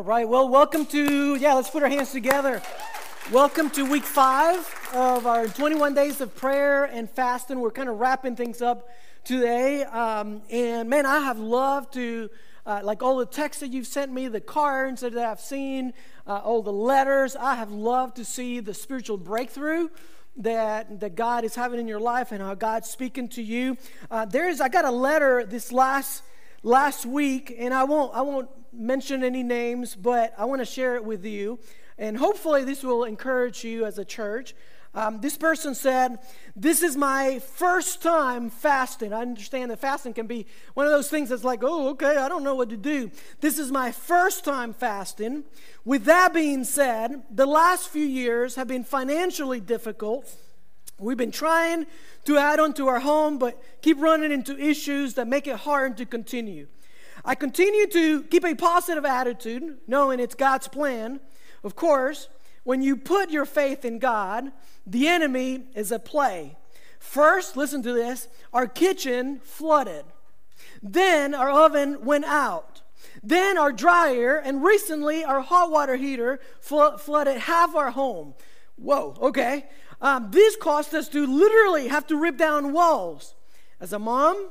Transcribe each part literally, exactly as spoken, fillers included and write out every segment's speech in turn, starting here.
All right, well, welcome to, yeah, let's put our hands together. Welcome to week five of our twenty-one days of prayer and fasting. We're kind of wrapping things up today. Um, and man, I have loved to, uh, like all the texts that you've sent me, the cards that I've seen, uh, all the letters. I have loved to see the spiritual breakthrough that that God is having in your life and how God's speaking to you. Uh, there is, I got a letter this last last week, and I won't I won't mention any names, but I want to share it with you, and hopefully this will encourage you as a church. Um, this person said, "This is my first time fasting." I understand that fasting can be one of those things that's like, "Oh, okay, I don't know what to do." This is my first time fasting. With that being said, the last few years have been financially difficult. We've been trying to add on to our home, but keep running into issues that make it hard to continue. I continue to keep a positive attitude, knowing it's God's plan. Of course, when you put your faith in God, the enemy is at play. First, listen to this, our kitchen flooded. Then our oven went out. Then our dryer, and recently our hot water heater flo- flooded half our home. Whoa, okay. Um, this caused us to literally have to rip down walls. As a mom,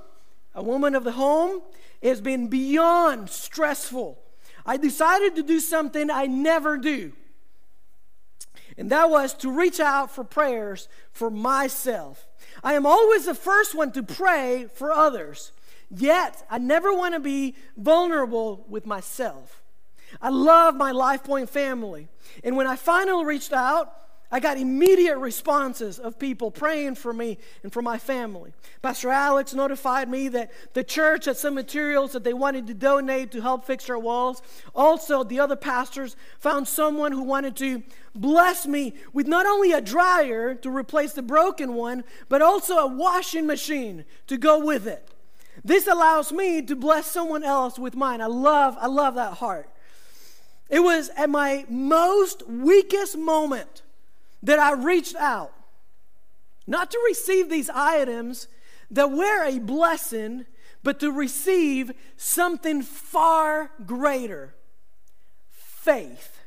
a woman of the home, it has been beyond stressful. I decided to do something I never do, and that was to reach out for prayers for myself. I am always the first one to pray for others, yet I never want to be vulnerable with myself. I love my LifePoint family, and when I finally reached out, I got immediate responses of people praying for me and for my family. Pastor Alex notified me that the church had some materials that they wanted to donate to help fix our walls. Also, the other pastors found someone who wanted to bless me with not only a dryer to replace the broken one, but also a washing machine to go with it. This allows me to bless someone else with mine. I love, I love that heart. It was at my most weakest moment that I reached out, not to receive these items that were a blessing, but to receive something far greater. Faith.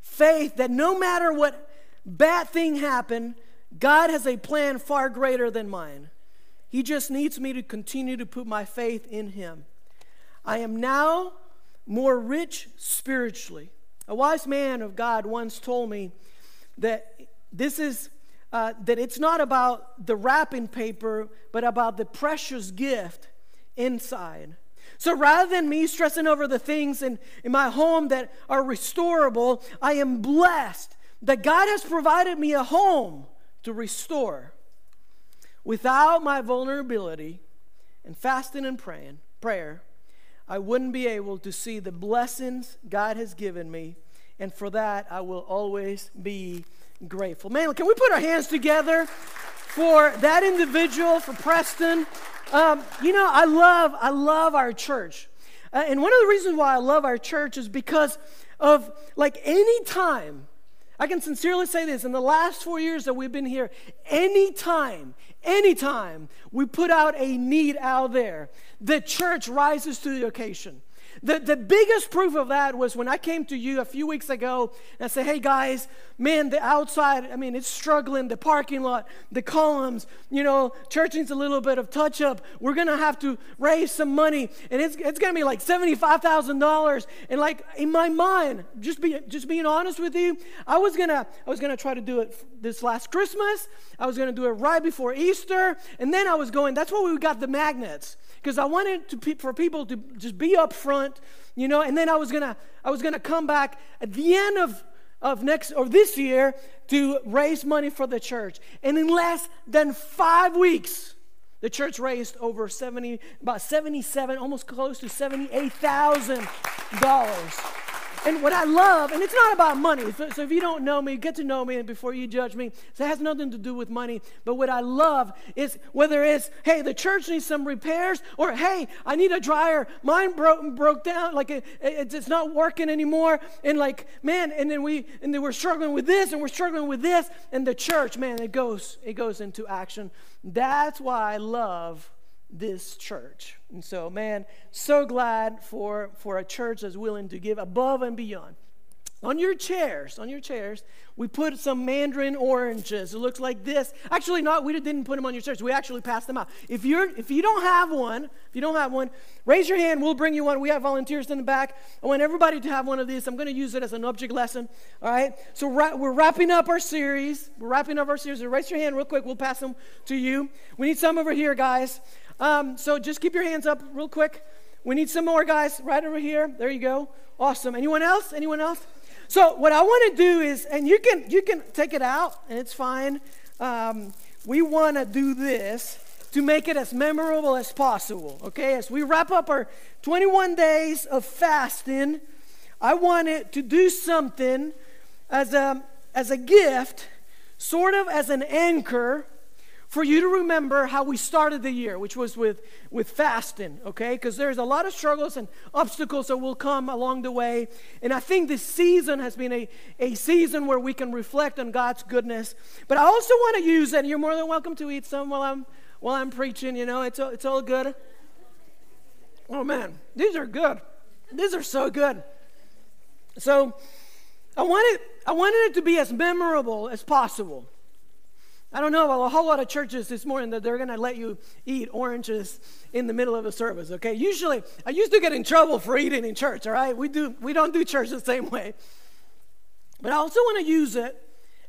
Faith that no matter what bad thing happened, God has a plan far greater than mine. He just needs me to continue to put my faith in Him. I am now more rich spiritually. A wise man of God once told me that this is uh, that it's not about the wrapping paper, but about the precious gift inside. So rather than me stressing over the things in, in my home that are restorable, I am blessed that God has provided me a home to restore. Without my vulnerability and fasting and praying, prayer, I wouldn't be able to see the blessings God has given me. And for that, I will always be grateful. Man, can we put our hands together for that individual, for Preston? Um, you know, I love, I love our church. Uh, and one of the reasons why I love our church is because of, like, any time, I can sincerely say this, in the last four years that we've been here, any time, any time we put out a need out there, the church rises to the occasion. The, the biggest proof of that was when I came to you a few weeks ago and I said, "Hey guys, man, the outside, I mean, it's struggling, the parking lot, the columns, you know, church needs a little bit of touch up. We're going to have to raise some money, and it's it's going to be like seventy-five thousand dollars. And like in my mind, just be just being honest with you, I was going to I was going to try to do it this last Christmas. I was going to do it right before Easter, and then I was going, that's why we got the magnets, because I wanted to for people to just be up front. You know, and then I was gonna, I was gonna come back at the end of, of next or this year to raise money for the church." And in less than five weeks, the church raised over seventy, about seventy-seven, almost close to seventy-eight thousand dollars. And what I love, and it's not about money. So, so if you don't know me, get to know me before you judge me. So it has nothing to do with money. But what I love is whether it's, hey, the church needs some repairs, or hey, I need a dryer. Mine broke broke down, like it, it, it's not working anymore. And like, man, and then we and then we're struggling with this, and we're struggling with this, and the church, man, it goes it goes into action. That's why I love this church. And so, man, so glad for, for a church that's willing to give above and beyond. On your chairs, on your chairs, we put some mandarin oranges. It looks like this. Actually, not. We didn't put them on your chairs. We actually passed them out. If you're, if you don't have one, if you don't have one, raise your hand. We'll bring you one. We have volunteers in the back. I want everybody to have one of these. I'm going to use it as an object lesson. All right. So we're wrapping up our series. We're wrapping up our series. So raise your hand real quick. We'll pass them to you. We need some over here, guys. Um, so just keep your hands up real quick. We need some more, guys. Right over here. There you go. Awesome. Anyone else? Anyone else? So what I want to do is, and you can you can take it out, and it's fine. Um, we want to do this to make it as memorable as possible, okay? As we wrap up our twenty-one days of fasting, I wanted to do something as a, as a gift, sort of as an anchor for you to remember how we started the year, which was with, with fasting, okay? Because there's a lot of struggles and obstacles that will come along the way. And I think this season has been a, a season where we can reflect on God's goodness. But I also want to use it. You're more than welcome to eat some while I'm while I'm preaching, you know. It's, it's all good. Oh, man. These are good. These are so good. So I wanted, I wanted it to be as memorable as possible. I don't know, a whole lot of churches this morning that they're going to let you eat oranges in the middle of a service, okay? Usually, I used to get in trouble for eating in church, all right? We do, we don't do church the same way. But I also want to use it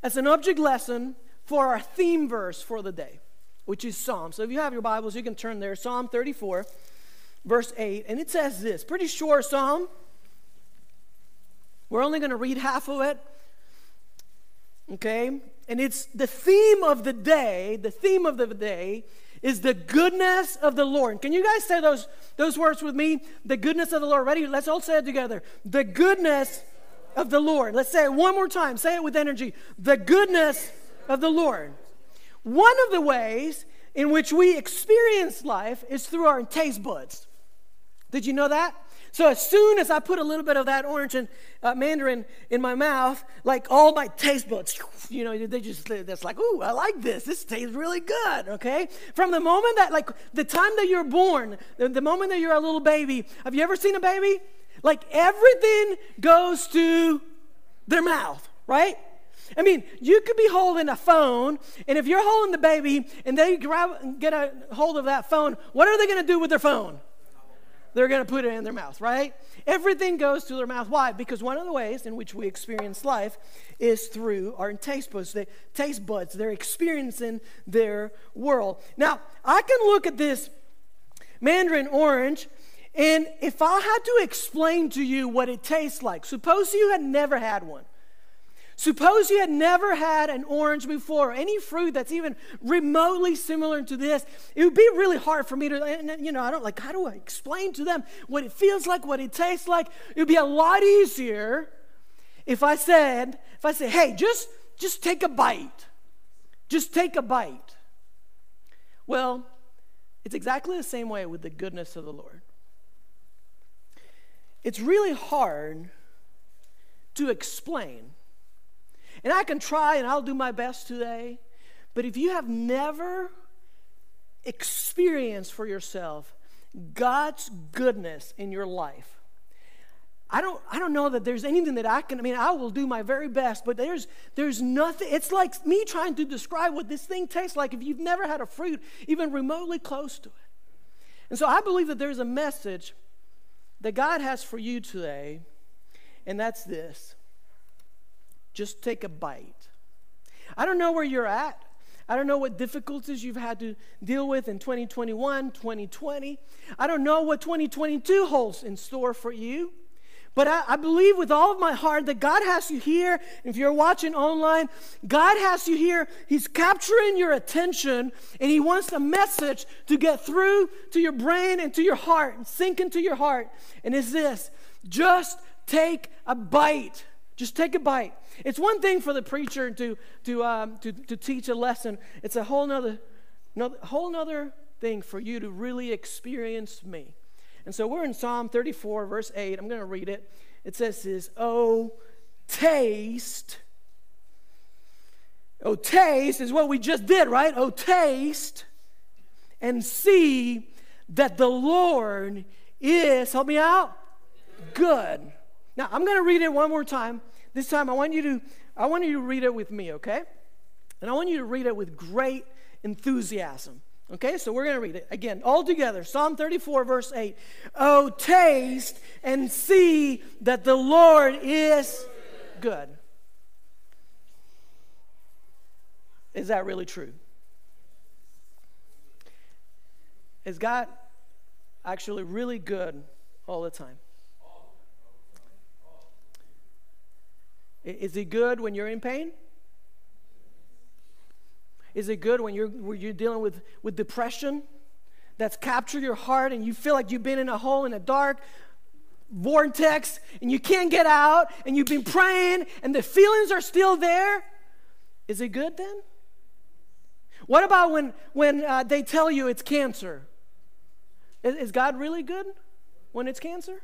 as an object lesson for our theme verse for the day, which is Psalm. So if you have your Bibles, you can turn there. Psalm thirty-four, verse eight, and it says this. Pretty short psalm. We're only going to read half of it, okay? And it's the theme of the day, the theme of the day is the goodness of the Lord. Can you guys say those, those words with me? The goodness of the Lord. Ready? Let's all say it together. The goodness of the Lord. Let's say it one more time. Say it with energy. The goodness of the Lord. One of the ways in which we experience life is through our taste buds. Did you know that? So as soon as I put a little bit of that orange and uh, mandarin in my mouth, like all my taste buds, you know, they just, that's like, ooh, I like this. This tastes really good, okay? From the moment that, like, the time that you're born, the, the moment that you're a little baby, have you ever seen a baby? Like, everything goes to their mouth, right? I mean, you could be holding a phone, and if you're holding the baby, and they grab, get a hold of that phone, what are they going to do with their phone? They're going to put it in their mouth, right? Everything goes to their mouth. Why? Because one of the ways in which we experience life is through our taste buds. They, taste buds. They're experiencing their world. Now, I can look at this mandarin orange, and if I had to explain to you what it tastes like, suppose you had never had one. Suppose you had never had an orange before, or any fruit that's even remotely similar to this. It would be really hard for me to, and, you know, I don't like, how do I explain to them what it feels like, what it tastes like? It would be a lot easier if I said, if I said, hey, just, just take a bite. Just take a bite. Well, it's exactly the same way with the goodness of the Lord. It's really hard to explain. And I can try, and I'll do my best today. But if you have never experienced for yourself God's goodness in your life, I don't, I don't know that there's anything that I can, I mean, I will do my very best, but there's, there's nothing. It's like me trying to describe what this thing tastes like if you've never had a fruit even remotely close to it. And so I believe that there's a message that God has for you today, and that's this. Just take a bite. I don't know where you're at. I don't know what difficulties you've had to deal with in twenty twenty-one, twenty twenty. I don't know what twenty twenty-two holds in store for you. But I, I believe with all of my heart that God has you here. If you're watching online, God has you here. He's capturing your attention, and He wants a message to get through to your brain and to your heart and sink into your heart. And it's this. Just take a bite. Just take a bite. It's one thing for the preacher to to um, to, to teach a lesson. It's a whole nother, another, whole nother thing for you to really experience me. And so we're in Psalm thirty-four, verse eight. I'm going to read it. It says this, "Oh, taste." Oh, taste is what we just did, right? Oh, taste and see that the Lord is, help me out, good. Now, I'm going to read it one more time. This time, I want you to, I want you to read it with me, okay? And I want you to read it with great enthusiasm, okay? So we're going to read it again, all together. Psalm thirty-four, verse eight. Oh, taste and see that the Lord is good. Is that really true? Is God actually really good all the time? Is he good when you're in pain? Is it good when you're when you're dealing with, with depression that's captured your heart and you feel like you've been in a hole, in a dark vortex, and you can't get out, and you've been praying and the feelings are still there? Is it good then? What about when, when uh, they tell you it's cancer? Is, is God really good when it's cancer?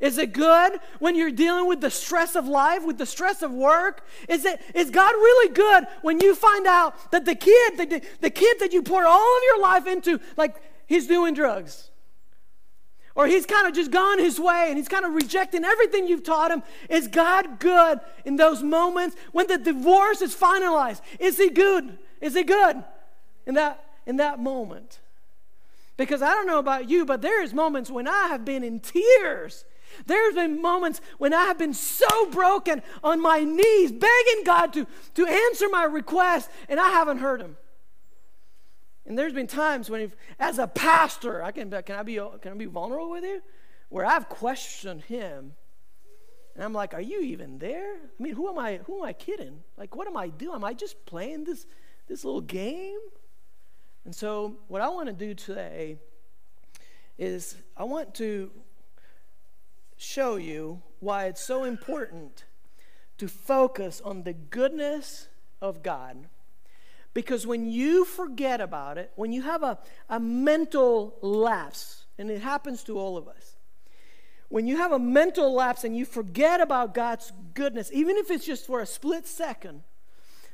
Is it good when you're dealing with the stress of life, with the stress of work? Is it is God really good when you find out that the kid, the, the kid that you poured all of your life into, like, he's doing drugs? Or he's kind of just gone his way and he's kind of rejecting everything you've taught him. Is God good in those moments when the divorce is finalized? Is he good? Is he good in that in that moment? Because I don't know about you, but there is moments when I have been in tears. There's been moments when I have been so broken on my knees, begging God to, to answer my request, and I haven't heard him. And there's been times when, if, as a pastor, I can can I be can I be vulnerable with you, where I've questioned him, and I'm like, "Are you even there? I mean, who am I? Who am I kidding? Like, what am I doing? Am I just playing this this little game?" And so what I want to do today is I want to show you why it's so important to focus on the goodness of God. Because when you forget about it, when you have a, a mental lapse, and it happens to all of us, when you have a mental lapse and you forget about God's goodness, even if it's just for a split second,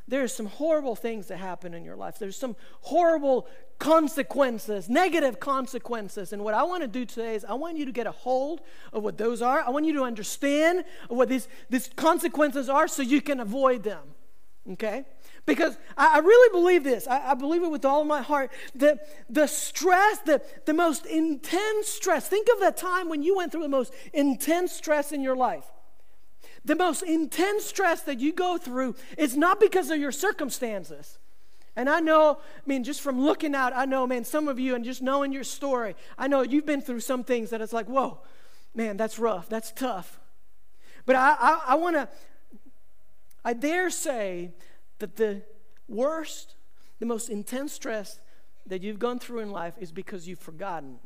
there's some horrible things that happen in your life. There's some horrible consequences, negative consequences. And what I want to do today is I want you to get a hold of what those are. I want you to understand what these, these consequences are so you can avoid them, okay? Because I, I really believe this. I, I believe it with all of my heart. The, the stress, the, the most intense stress. Think of that time when you went through the most intense stress in your life. The most intense stress that you go through is not because of your circumstances. And I know, I mean, just from looking out, I know, man, some of you, and just knowing your story, I know you've been through some things that it's like, whoa, man, that's rough, that's tough. But I, I, I want to, I dare say that the worst, the most intense stress that you've gone through in life is because you've forgotten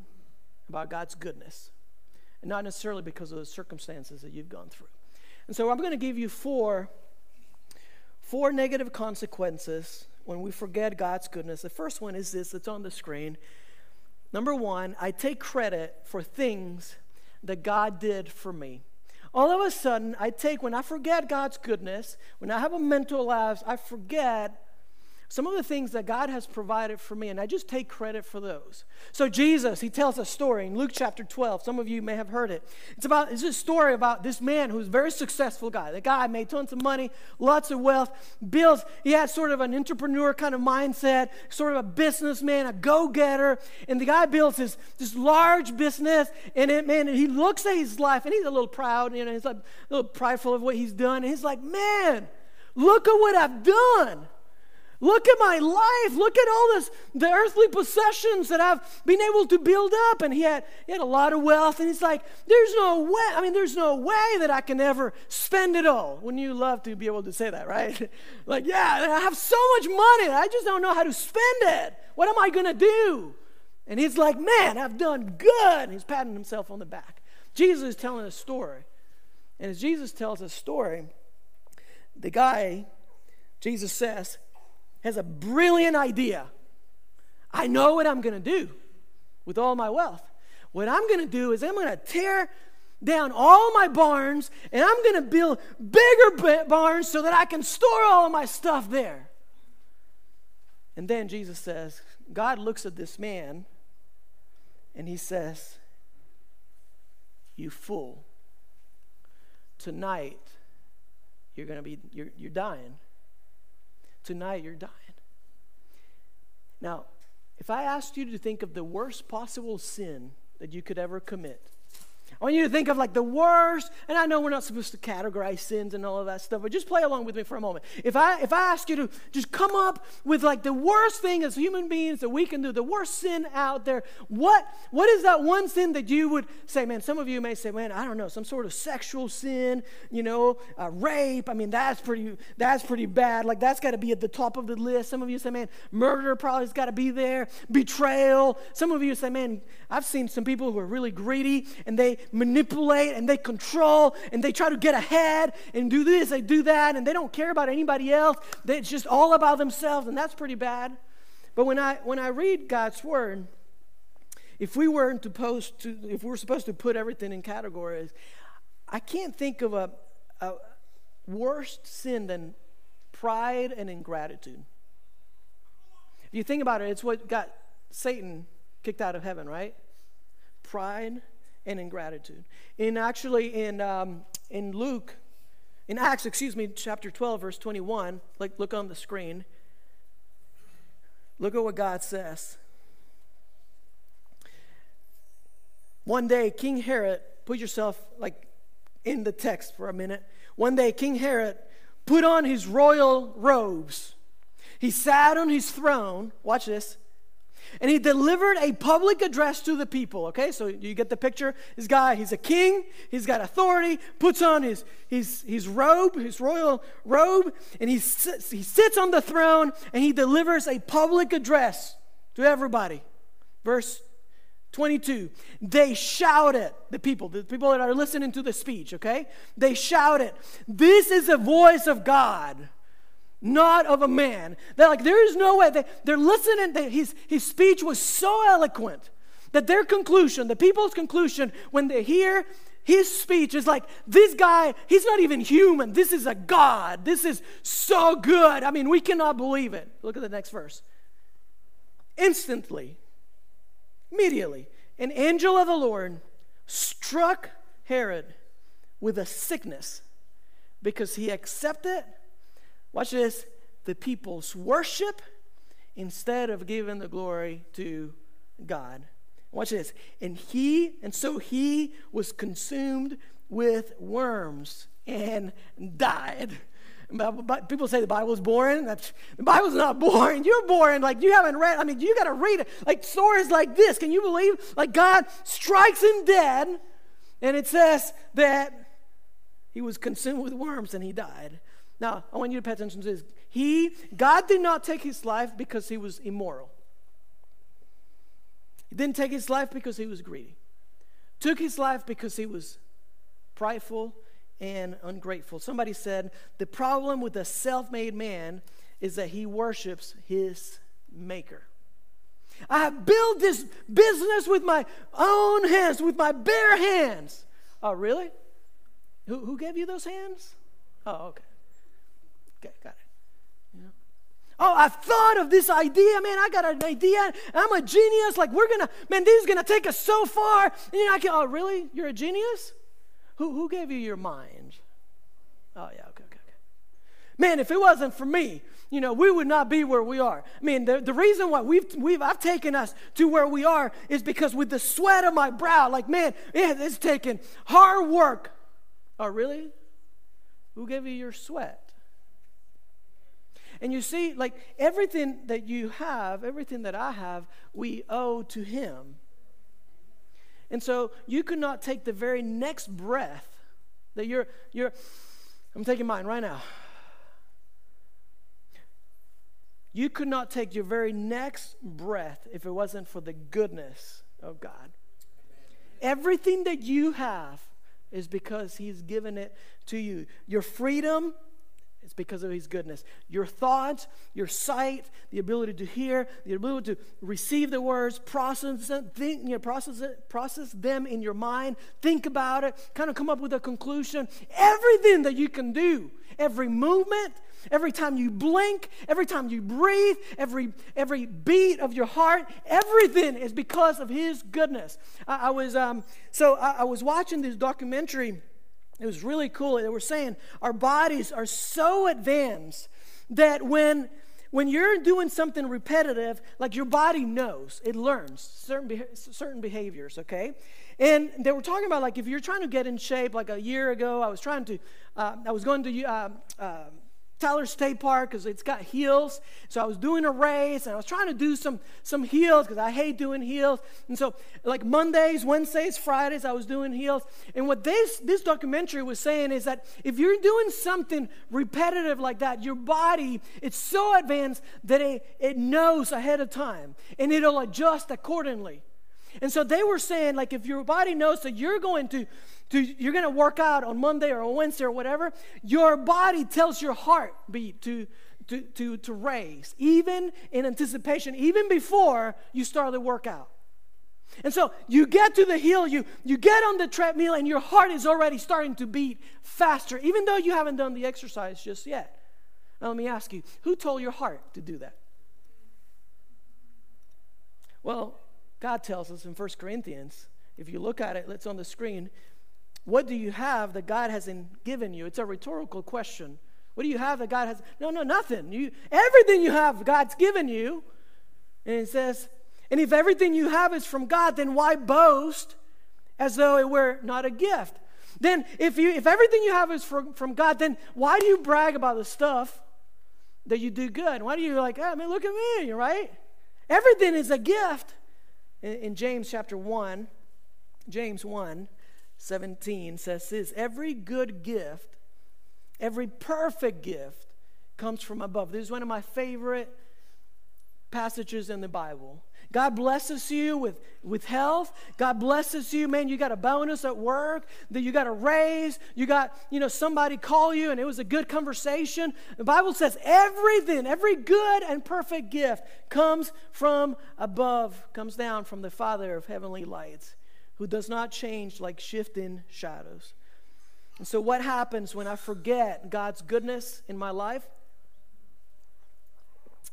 about God's goodness, and not necessarily because of the circumstances that you've gone through. And so I'm going to give you four, four negative consequences when we forget God's goodness. The first one is this, it's on the screen. Number one, I take credit for things that God did for me. All of a sudden, I take, when I forget God's goodness, when I have a mental lapse, I forget some of the things that God has provided for me, and I just take credit for those. So Jesus, he tells a story in Luke chapter twelve. Some of you may have heard it. It's about it's a story about this man who's a very successful guy. The guy made tons of money, lots of wealth, bills. He had sort of an entrepreneur kind of mindset, sort of a businessman, a go-getter. And the guy builds his this large business, and it, man, he looks at his life, and he's a little proud, you know, he's like a little prideful of what he's done. And he's like, man, look at what I've done. Look at my life. Look at all this, the earthly possessions that I've been able to build up. And he had, he had a lot of wealth. And he's like, there's no way. I mean, there's no way that I can ever spend it all. Wouldn't you love to be able to say that, right? Like, yeah, I have so much money. I just don't know how to spend it. What am I going to do? And he's like, man, I've done good. And he's patting himself on the back. Jesus is telling a story. And as Jesus tells a story, the guy, Jesus says, has a brilliant idea. I know what I'm going to do with all my wealth. What I'm going to do is I'm going to tear down all my barns, and I'm going to build bigger barns so that I can store all of my stuff there. And then Jesus says, God looks at this man, And he says, you fool, tonight you're going to be, you're, you're dying. Tonight you're dying. Now, if I asked you to think of the worst possible sin that you could ever commit, I want you to think of like the worst, and I know we're not supposed to categorize sins and all of that stuff, but just play along with me for a moment. If I if I ask you to just come up with like the worst thing as human beings that we can do, the worst sin out there, what what is that one sin that you would say, man, some of you may say, man, I don't know, some sort of sexual sin, you know, uh, rape, I mean, that's pretty, that's pretty bad, like that's got to be at the top of the list. Some of you say, man, murder probably's got to be there, betrayal. Some of you say, man, I've seen some people who are really greedy, and they manipulate and they control and they try to get ahead and do this, they do that, and they don't care about anybody else. They, it's just all about themselves, and that's pretty bad. But when I when I read God's word, if we weren't supposed to, if we we're supposed to put everything in categories, I can't think of a, a worse sin than pride and ingratitude. If you think about it, it's what got Satan kicked out of heaven, right? Pride and ingratitude. In actually in um, in Luke, in Acts, excuse me, chapter twelve, verse twenty-one. Like, look on the screen. Look at what God says. One day, King Herod, put yourself like in the text for a minute. One day, King Herod put on his royal robes. He sat on his throne. Watch this. And he delivered a public address to the people, okay? So you get the picture? This guy, he's a king, he's got authority, puts on his his, his robe, his royal robe, and he sits, he sits on the throne, and he delivers a public address to everybody. Verse twenty-two, they shouted, the people, the people that are listening to the speech, okay? They shouted, this is the voice of God, not of a man. They're like, there is no way. They, they're listening. They, his, his speech was so eloquent that their conclusion, the people's conclusion, when they hear his speech is like, this guy, he's not even human. This is a God. This is so good. I mean, we cannot believe it. Look at the next verse. Instantly, immediately, an angel of the Lord struck Herod with a sickness because he accepted, watch this, the people's worship instead of giving the glory to God. Watch this. And he, and so he was consumed with worms and died. People say the Bible's boring. That's, the Bible's not boring. You're boring. Like, you haven't read. I mean, you got to read it. Like, stories like this. Can you believe? Like, God strikes him dead, and it says that he was consumed with worms and he died. Now, I want you to pay attention to this. He, God did not take his life because he was immoral. He didn't take his life because he was greedy. Took his life because he was prideful and ungrateful. Somebody said, the problem with a self-made man is that he worships his maker. I have built this business with my own hands, with my bare hands. Oh, really? Who, who gave you those hands? Oh, okay. Okay, got it. Yeah. Oh, I thought of this idea, man. I got an idea. I'm a genius. Like, we're gonna, man, this is gonna take us so far. And you know, I can. Oh, really? You're a genius? Who who gave you your mind? Oh, yeah. Okay, okay, okay. Man, if it wasn't for me, you know, we would not be where we are. I mean, the, the reason why we've we've I've taken us to where we are is because with the sweat of my brow, like, man, it, it's taken hard work. Oh, really? Who gave you your sweat? And you see, like, everything that you have, everything that I have, we owe to him. And so you could not take the very next breath that you're, you're, I'm taking mine right now. You could not take your very next breath if it wasn't for the goodness of God. Amen. Everything that you have is because he's given it to you. Your freedom, it's because of his goodness. Your thoughts, your sight, the ability to hear, the ability to receive the words, process them, think, you know, process it, process them in your mind, think about it, kind of come up with a conclusion. Everything that you can do, every movement, Every time you blink, every time you breathe, every every beat of your heart, everything is because of His goodness. I, I was um, so I, I was watching this documentary. It was really cool. They were saying our bodies are so advanced that when when you're doing something repetitive, like your body knows, it learns certain be- certain behaviors, okay? And they were talking about, like, if you're trying to get in shape, like a year ago, I was trying to, uh, I was going to uh, uh, Tyler State Park because it's got hills, so I was doing a race, and I was trying to do some some hills because I hate doing hills, and so, like, Mondays, Wednesdays, Fridays, I was doing hills, and what this, this documentary was saying is that if you're doing something repetitive like that, your body, it's so advanced that it, it knows ahead of time, and it'll adjust accordingly. And so they were saying, like, if your body knows that you're going to, to you're going to work out on Monday or on Wednesday or whatever, your body tells your heartbeat to to to to raise, even in anticipation, even before you start the workout. And so you get to the hill, you you get on the treadmill, and your heart is already starting to beat faster, even though you haven't done the exercise just yet. Now let me ask you, who told your heart to do that? Well, God tells us in First Corinthians, if you look at it, it's on the screen, what do you have that God hasn't given you? It's a rhetorical question. What do you have that God has? No, no, nothing. You, everything you have, God's given you. And it says, and if everything you have is from God, then why boast as though it were not a gift? Then if you, if everything you have is from, from God, then why do you brag about the stuff that you do good? Why do you like, oh, man, look at me, right? Everything is a gift. In James chapter one, James one seventeen says this, every good gift, every perfect gift comes from above. This is one of my favorite passages in the Bible. God blesses you with, with health. God blesses you, man, you got a bonus at work, that you got a raise, you got, you know, somebody call you and it was a good conversation. The Bible says everything, every good and perfect gift comes from above, comes down from the Father of heavenly lights, who does not change like shifting shadows. And so what happens when I forget God's goodness in my life?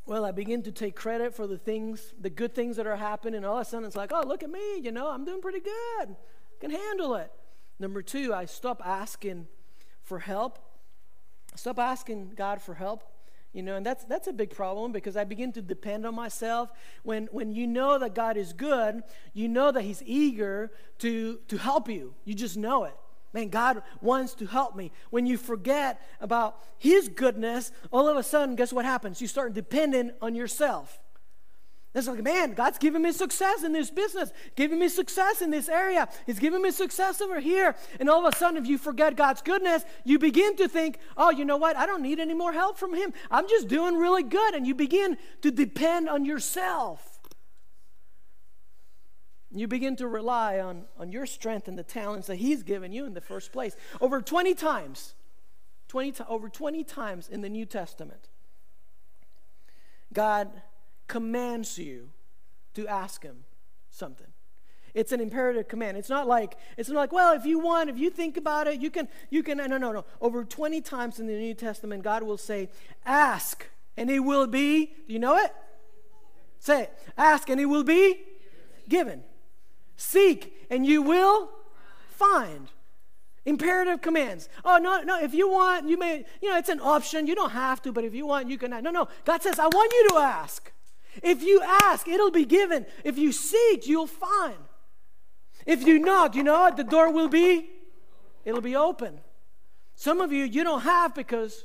Well, I begin to take credit for the things, the good things that are happening. All of a sudden, it's like, oh, look at me, you know, I'm doing pretty good. I can handle it. Number two, I stop asking for help. Stop asking God for help, you know, and that's that's a big problem because I begin to depend on myself. When when you know that God is good, you know that He's eager to to help you. You just know it. Man, God wants to help me. When you forget about His goodness, all of a sudden, guess what happens? You start depending on yourself. It's like, man, God's giving me success in this business, giving me success in this area. He's giving me success over here. And all of a sudden, if you forget God's goodness, you begin to think, oh, you know what? I don't need any more help from Him. I'm just doing really good. And you begin to depend on yourself. You begin to rely on, on your strength and the talents that He's given you in the first place. Over twenty times, twenty to, over twenty times in the New Testament, God commands you to ask Him something. It's an imperative command. It's not like it's not like well, if you want, if you think about it, you can you can. No, no, no. Over twenty times in the New Testament, God will say, "Ask, and it will be." Do you know it? Say it. Ask, and it will be given. Seek and you will find. Imperative commands. Oh, no, no, if you want, you may, you know, it's an option. You don't have to, but if you want, you can. No, no. God says, I want you to ask. If you ask, it'll be given. If you seek, you'll find. If you knock, you know what? The door will be, it'll be open. Some of you, you don't have because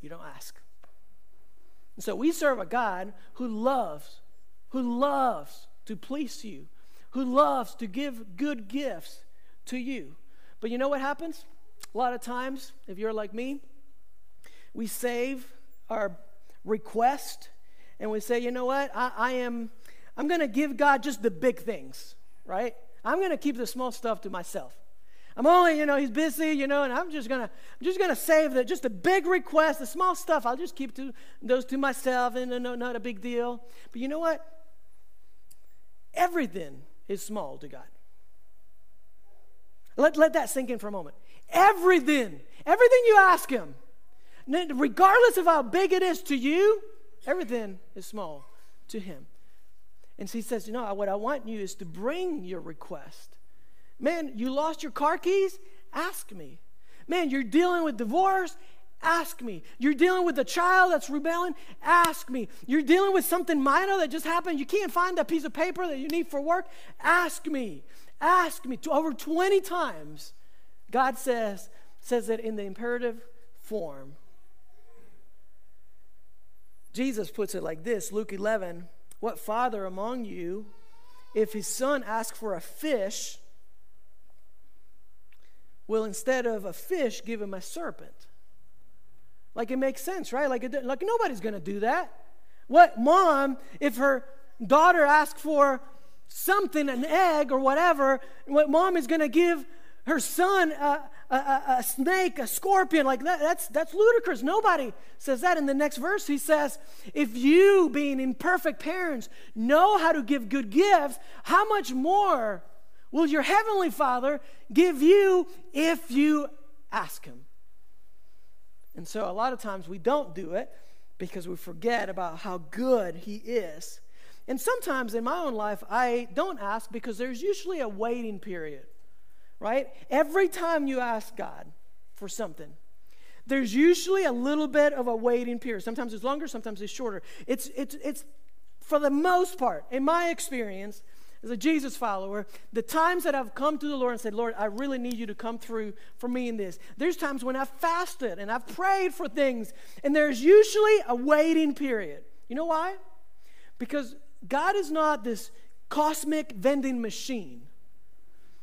you don't ask. And so we serve a God who loves, who loves to please you, who loves to give good gifts to you. But you know what happens? A lot of times, if you're like me, we save our request and we say, you know what, I, I am, I'm going to give God just the big things, right? I'm going to keep the small stuff to myself. I'm only, you know, He's busy, you know, and I'm just going to, I'm just going to save the, just the big request, the small stuff. I'll just keep to, those to myself and no, not a big deal. But you know what? Everything is small to God. Let, let that sink in for a moment. Everything, everything you ask Him, Regardless of how big it is to you, everything is small to him. And so he says, you know, what I want you is to bring your request. Man, you lost your car keys? Ask me. Man, you're dealing with divorce? Ask me. You're dealing with a child that's rebelling? Ask me. You're dealing with something minor that just happened? You can't find that piece of paper that you need for work? Ask me. Ask me. Over twenty times, God says, says it in the imperative form. Jesus puts it like this, Luke eleven, what father among you, if his son asks for a fish, will instead of a fish give him a serpent? Like it makes sense, right? Like, it, like nobody's going to do that. What mom, if her daughter asks for something, an egg or whatever, what mom is going to give her son a, a, a snake, a scorpion? Like that, that's that's ludicrous. Nobody says that. In the next verse, he says, if you, being imperfect parents, know how to give good gifts, how much more will your heavenly Father give you if you ask him? And so a lot of times we don't do it because we forget about how good he is. And sometimes in my own life, I don't ask because there's usually a waiting period. Right? Every time you ask God for something, there's usually a little bit of a waiting period. Sometimes it's longer, sometimes it's shorter. It's it's it's for the most part, in my experience as a Jesus follower, the times that I've come to the Lord and said, Lord, I really need you to come through for me in this. There's times when I've fasted and I've prayed for things, and there's usually a waiting period. You know why? Because God is not this cosmic vending machine.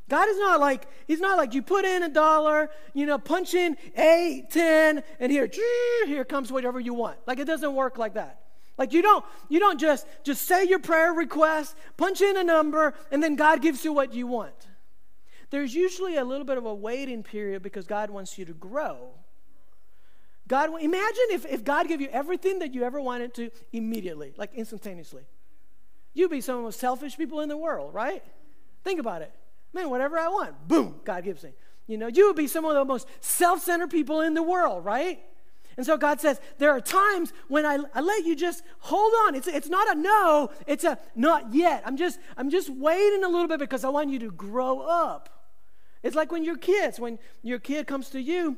God is not like, he's not like you put in a dollar, you know, punch in eight, ten, and here, here comes whatever you want. Like it doesn't work like that. Like you don't, you don't just, just say your prayer request, punch in a number, and then God gives you what you want. There's usually a little bit of a waiting period because God wants you to grow. God, imagine if, if God gave you everything that you ever wanted to immediately, like instantaneously. You'd be some of the most selfish people in the world, right? Think about it. Man, whatever I want, boom, God gives me. You know, you would be some of the most self-centered people in the world, right? And so God says, there are times when I, I let you just hold on. It's, it's not a no, it's a not yet. I'm just, I'm just waiting a little bit because I want you to grow up. It's like when your kids, when your kid comes to you,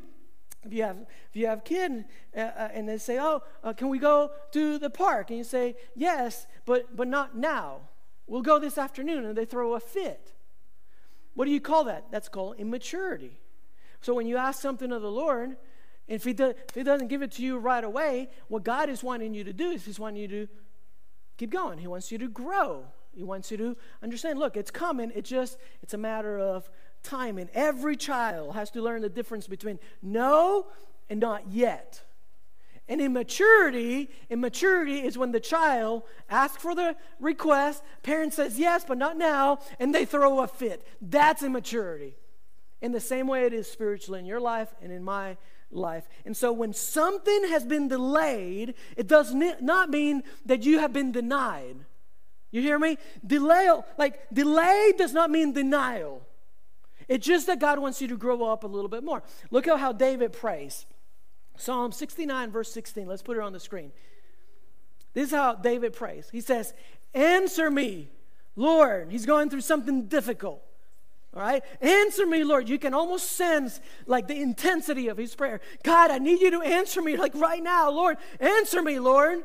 if you have if you have a kid and, uh, uh, and they say, oh, uh, can we go to the park? And you say, yes, but but not now. We'll go this afternoon, and they throw a fit. What do you call that? That's called immaturity. So when you ask something of the Lord, if he, do, if he doesn't give it to you right away, what God is wanting you to do is he's wanting you to keep going. He wants you to grow. He wants you to understand, look, it's coming. It's just, it's a matter of time. And every child has to learn the difference between no and not yet. And immaturity, immaturity is when the child asks for the request, parent says yes, but not now, and they throw a fit. That's immaturity. In the same way it is spiritually in your life and in my life. And so when something has been delayed, it does not mean that you have been denied. You hear me? Delay, like delay does not mean denial. It's just that God wants you to grow up a little bit more. Look at how David prays. Psalm sixty-nine, verse sixteen. Let's put it on the screen. This is how David prays. He says, answer me, Lord. He's going through something difficult. All right? Answer me, Lord. You can almost sense like the intensity of his prayer. God, I need you to answer me like right now, Lord. Answer me, Lord.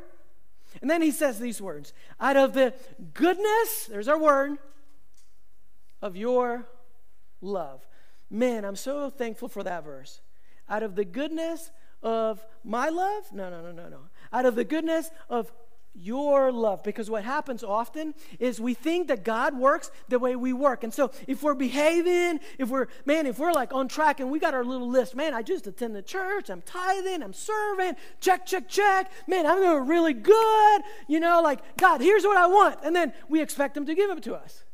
And then he says these words. Out of the goodness, there's our word, of your love. Man, I'm so thankful for that verse. Out of the goodness of my love? No, no, no, no, no. Out of the goodness of your love. Because what happens often is we think that God works the way we work. And so if we're behaving, if we're, man, if we're like on track and we got our little list, man, I just attended church, I'm tithing, I'm serving, check, check, check. Man, I'm doing really good. You know, like, God, here's what I want. And then we expect him to give it to us.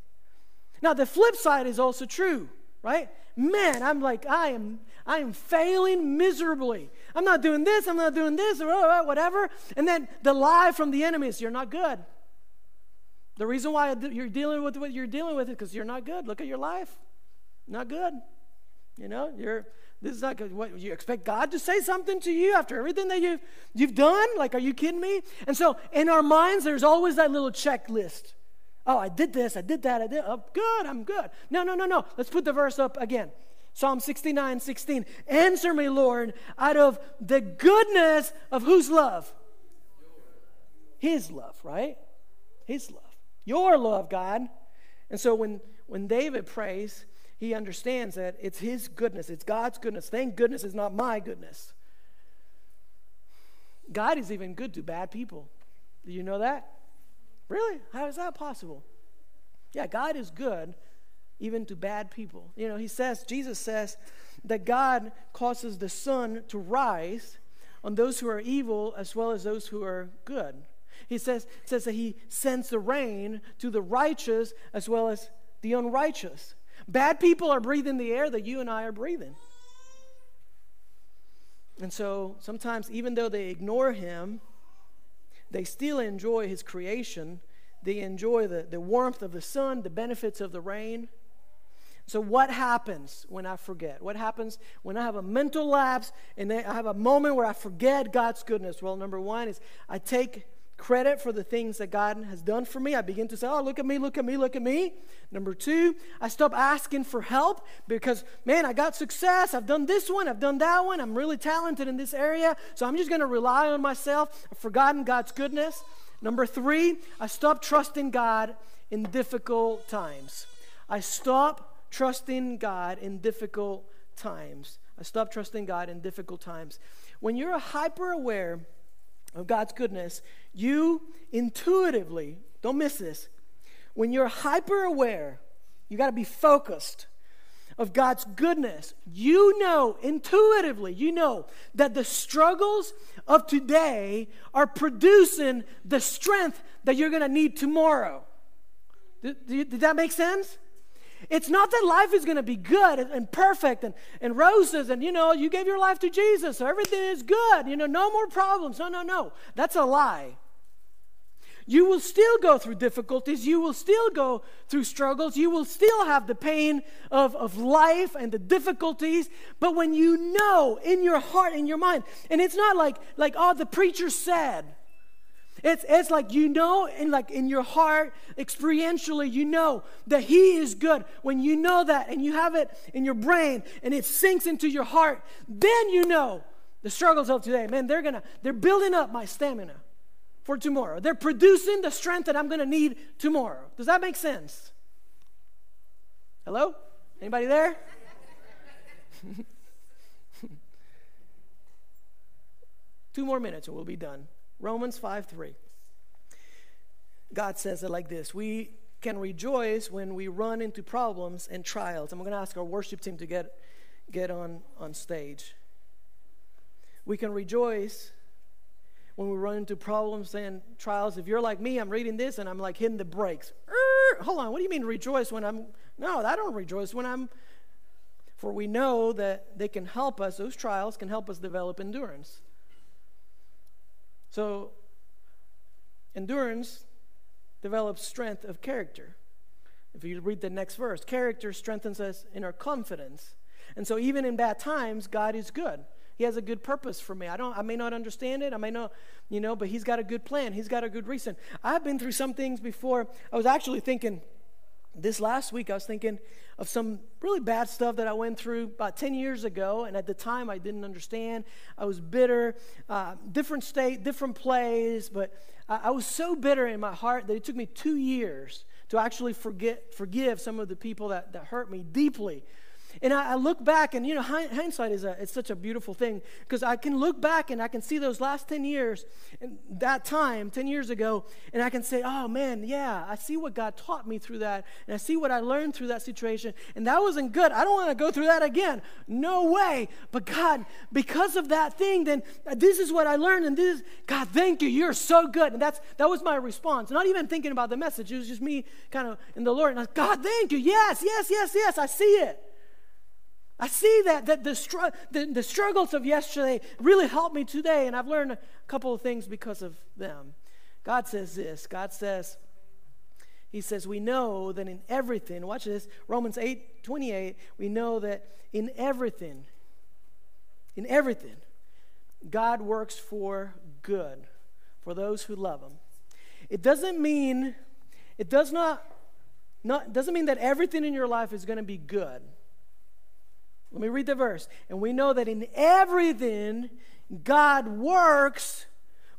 Now, the flip side is also true, right? Man, I'm like, I am... I am failing miserably. I'm not doing this, I'm not doing this, or whatever. And then the lie from the enemy is, you're not good. The reason why you're dealing with what you're dealing with is because you're not good. Look at your life. Not good. You know, you're This is not what you expect God to say something to you after everything that you've you've done. Like, are you kidding me? And so in our minds, there's always that little checklist. Oh, I did this, I did that, I did. Oh, good, I'm good. No, no, no, no. Let's put the verse up again. Psalm sixty-nine sixteen. Answer me, Lord, out of the goodness of whose love? His love, right? His love. Your love, God. And so when when David prays, he understands that it's his goodness. It's God's goodness. Thank goodness it's not my goodness. God is even good to bad people. Do you know that? Really? How is that possible? Yeah, God is good even to bad people. You know, he says, Jesus says that God causes the sun to rise on those who are evil as well as those who are good. He says, says that he sends the rain to the righteous as well as the unrighteous. Bad people are breathing the air that you and I are breathing. And so sometimes, even though they ignore him, they still enjoy his creation. They enjoy the, the warmth of the sun, the benefits of the rain. So what happens when I forget? What happens when I have a mental lapse and I have a moment where I forget God's goodness? Well, number one is I take credit for the things that God has done for me. I begin to say, oh, look at me, look at me, look at me. Number two, I stop asking for help because, man, I got success. I've done this one. I've done that one. I'm really talented in this area, so I'm just going to rely on myself. I've forgotten God's goodness. Number three, I stop trusting God in difficult times. I stop trusting God in difficult times. I stop trusting God in difficult times. When you're hyper aware of God's goodness, you intuitively, don't miss this, when you're hyper aware, you got to be focused of God's goodness, you know intuitively, you know that the struggles of today are producing the strength that you're going to need tomorrow. Did, did, did that make sense? It's not that life is going to be good and perfect and, and roses and, you know, you gave your life to Jesus, so everything is good, you know, no more problems. No, no, no. That's a lie. You will still go through difficulties. You will still go through struggles. You will still have the pain of, of life and the difficulties. But when you know in your heart, in your mind, and it's not like, like oh, the preacher said. It's, it's like you know, in like in your heart, experientially, you know that he is good. When you know that and you have it in your brain and it sinks into your heart, then you know the struggles of today. Man, they're gonna they're building up my stamina for tomorrow. They're producing the strength that I'm gonna need tomorrow. Does that make sense? Hello? Anybody there? Two more minutes and we'll be done. Romans five three. God says it like this. We can rejoice when we run into problems and trials. I'm going to ask our worship team to get, get on, on stage. We can rejoice when we run into problems and trials. If you're like me, I'm reading this and I'm like hitting the brakes. Er, hold on, what do you mean rejoice when I'm... No, I don't rejoice when I'm... For we know that they can help us, those trials can help us develop endurance. So, endurance develops strength of character. If you read the next verse, character strengthens us in our confidence. And so even in bad times, God is good. He has a good purpose for me. I don't. I may not understand it. I may not, you know, but he's got a good plan. He's got a good reason. I've been through some things before. I was actually thinking this last week, I was thinking of some really bad stuff that I went through about ten years ago, and at the time I didn't understand. I was bitter, uh, different state, different place, but I, I was so bitter in my heart that it took me two years to actually forget, forgive some of the people that, that hurt me deeply. And I, I look back, and you know, hindsight is a, it's such a beautiful thing, because I can look back and I can see those last ten years, and that time, ten years ago, and I can say, oh man, yeah, I see what God taught me through that, and I see what I learned through that situation, and that wasn't good. I don't want to go through that again. No way. But God, because of that thing, then this is what I learned, and this is, God, thank you. You're so good. And that's that was my response. Not even thinking about the message. It was just me kind of in the Lord, and I was, God, thank you. Yes, yes, yes, yes. I see it. I see that, that the, str- the, the struggles of yesterday really helped me today, and I've learned a couple of things because of them. God says this. God says, he says, we know that in everything, watch this, Romans eight twenty-eight, we know that in everything, In everything, God works for good for those who love him. It doesn't mean, it does not, not doesn't mean that everything in your life is going to be good. Let me read the verse. And we know that in everything, God works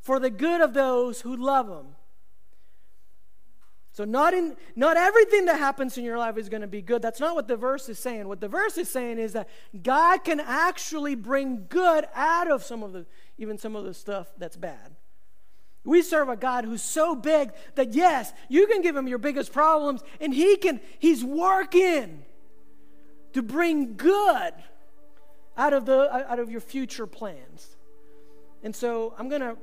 for the good of those who love him. So not in not everything that happens in your life is going to be good. That's not what the verse is saying. What the verse is saying is that God can actually bring good out of some of the, even some of the stuff that's bad. We serve a God who's so big that yes, you can give him your biggest problems and he can, he's working to bring good out of the out of your future plans. And so I'm going to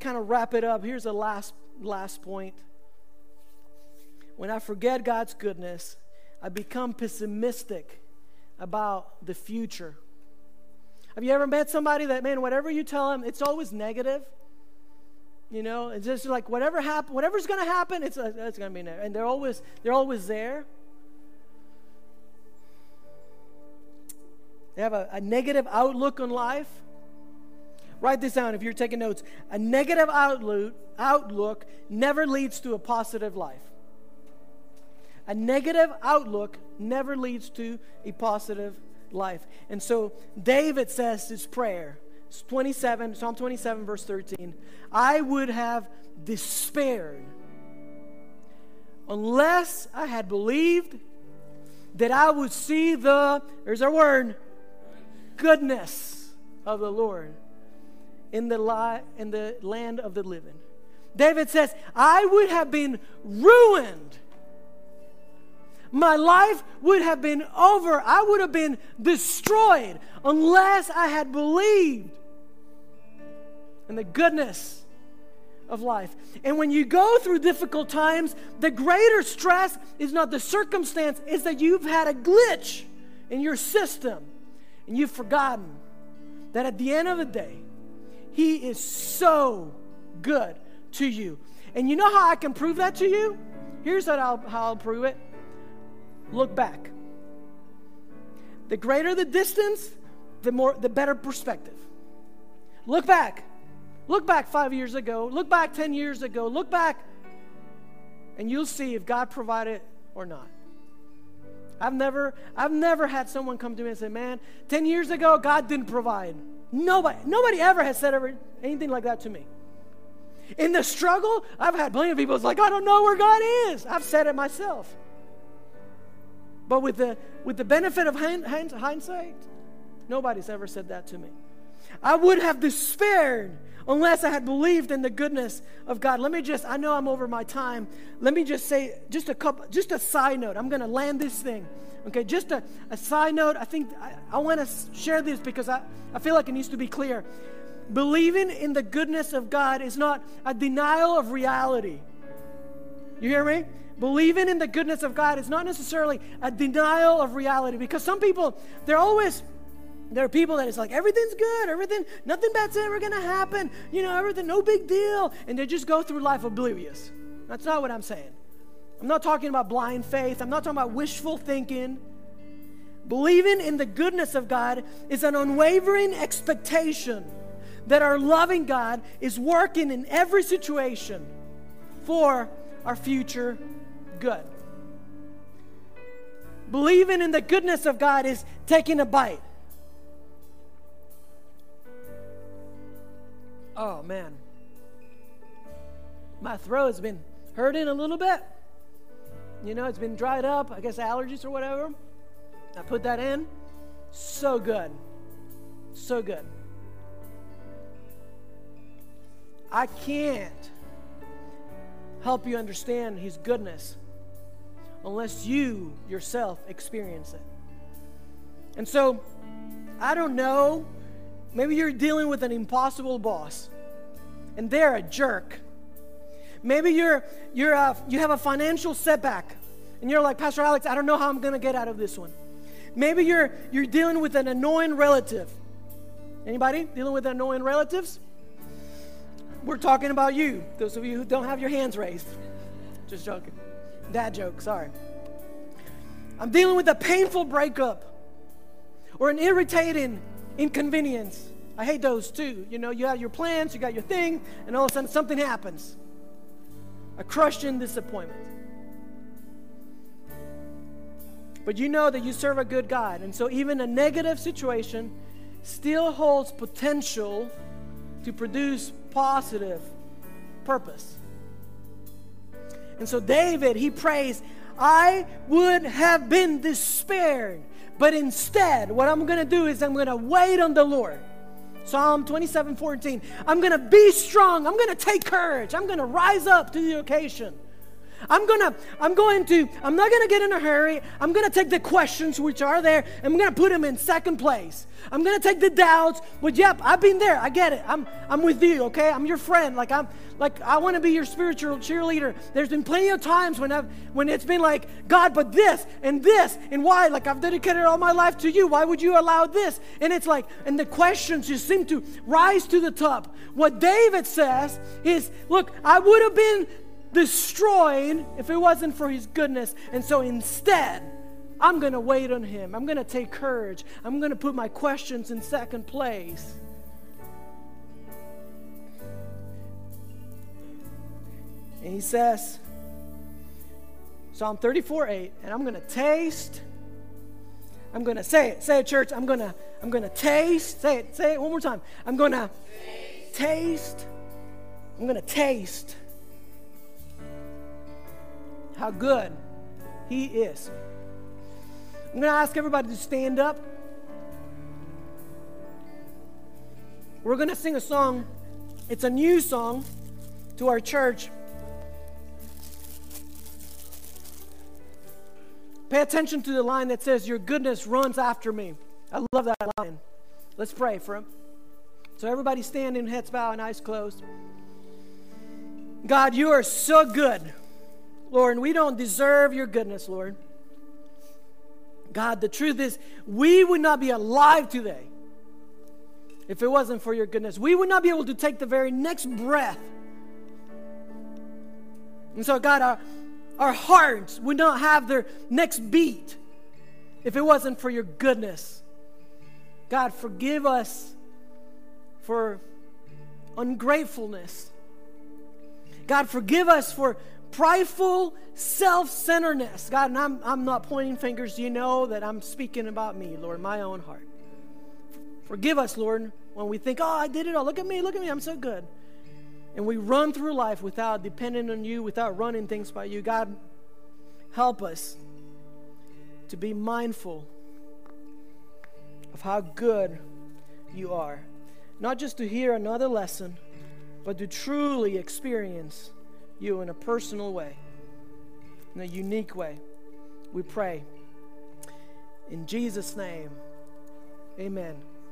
kind of wrap it up. Here's the last last point. When I forget God's goodness, I become pessimistic about the future. Have you ever met somebody that, man, whatever you tell them, it's always negative? You know, it's just like whatever happen, whatever's going to happen, it's it's going to be negative. And they're always they're always there. They have a, a negative outlook on life. Write this down if you're taking notes. A negative outlook outlook never leads to a positive life. A negative outlook never leads to a positive life. And so David says his prayer, it's twenty-seven, Psalm twenty-seven, verse thirteen, I would have despaired unless I had believed that I would see the, there's our word, goodness of the Lord in the li- in the land of the living. David says, I would have been ruined. My life would have been over. I would have been destroyed unless I had believed in the goodness of life. And when you go through difficult times, the greater stress is not the circumstance, it's that you've had a glitch in your system and you've forgotten that at the end of the day, he is so good to you. And you know how I can prove that to you? Here's how I'll, how I'll prove it. Look back. The greater the distance, the more, the better perspective. Look back. Look back five years ago. Look back ten years ago. Look back, and you'll see if God provided or not. I've never, I've never had someone come to me and say, "Man, ten years ago, God didn't provide." Nobody, nobody ever has said ever anything like that to me. In the struggle, I've had plenty of people. It's like I don't know where God is. I've said it myself. But with the with the benefit of hindsight, nobody's ever said that to me. I would have despaired unless I had believed in the goodness of God. Let me just, I know I'm over my time. Let me just say just a couple, just a side note. I'm going to land this thing. Okay, just a, a side note. I think I, I want to share this because I, I feel like it needs to be clear. Believing in the goodness of God is not a denial of reality. You hear me? Believing in the goodness of God is not necessarily a denial of reality, because some people, they're always, there are people that it's like, everything's good, everything, nothing bad's ever going to happen, you know, everything, no big deal, and they just go through life oblivious. That's not what I'm saying. I'm not talking about blind faith. I'm not talking about wishful thinking. Believing in the goodness of God is an unwavering expectation that our loving God is working in every situation for our future good. Believing in the goodness of God is taking a bite. Oh man, my throat's been hurting a little bit. You know, it's been dried up, I guess allergies or whatever. I put that in. So good. So good. I can't help you understand his goodness unless you yourself experience it. And so, I don't know, maybe you're dealing with an impossible boss and they're a jerk. Maybe you're you're a, you have a financial setback and you're like, Pastor Alex, I don't know how I'm going to get out of this one. Maybe you're you're dealing with an annoying relative. Anybody dealing with annoying relatives? We're talking about you, those of you who don't have your hands raised. Just joking. Dad joke, sorry. I'm dealing with a painful breakup or an irritating inconvenience. I hate those too. You know, you have your plans, you got your thing, and all of a sudden something happens. A crush in disappointment. But you know that you serve a good God. And so even a negative situation still holds potential to produce positive purpose. And so David, he prays, I would have been despaired, but instead what I'm going to do is I'm going to wait on the Lord. Psalm twenty-seven fourteen, I'm going to be strong. I'm going to take courage. I'm going to rise up to the occasion. I'm going to, I'm going to, I'm not going to get in a hurry. I'm going to take the questions which are there, and I'm going to put them in second place. I'm going to take the doubts, but yep, I've been there. I get it. I'm, I'm with you, okay? I'm your friend. Like I'm, like I want to be your spiritual cheerleader. There's been plenty of times when I've, when it's been like, God, but this and this and why? Like I've dedicated all my life to you. Why would you allow this? And it's like, and the questions just seem to rise to the top. What David says is, look, I would have been destroyed if it wasn't for his goodness. And so instead, I'm going to wait on him. I'm going to take courage. I'm going to put my questions in second place. And he says, Psalm thirty-four eight, and I'm going to taste. I'm going to say it. Say it, church. I'm going to I'm going to taste. Say it. Say it one more time. I'm going to taste. taste. I'm going to taste how good he is. I'm going to ask everybody to stand up. We're going to sing a song. It's a new song to our church. Pay attention to the line that says, your goodness runs after me. I love that line. Let's pray for him. So everybody standing, heads bowed and eyes closed. God, you are so good, Lord, and we don't deserve your goodness, Lord. God, the truth is, we would not be alive today if it wasn't for your goodness. We would not be able to take the very next breath. And so, God, our, our hearts would not have their next beat if it wasn't for your goodness. God, forgive us for ungratefulness. God, forgive us for prideful self-centeredness. God, and I'm, I'm not pointing fingers. You know that I'm speaking about me, Lord, my own heart. Forgive us, Lord, when we think, oh, I did it all. Look at me, look at me, I'm so good. And we run through life without depending on you, without running things by you. God, help us to be mindful of how good you are. Not just to hear another lesson, but to truly experience you in a personal way, in a unique way. We pray in Jesus' name, amen.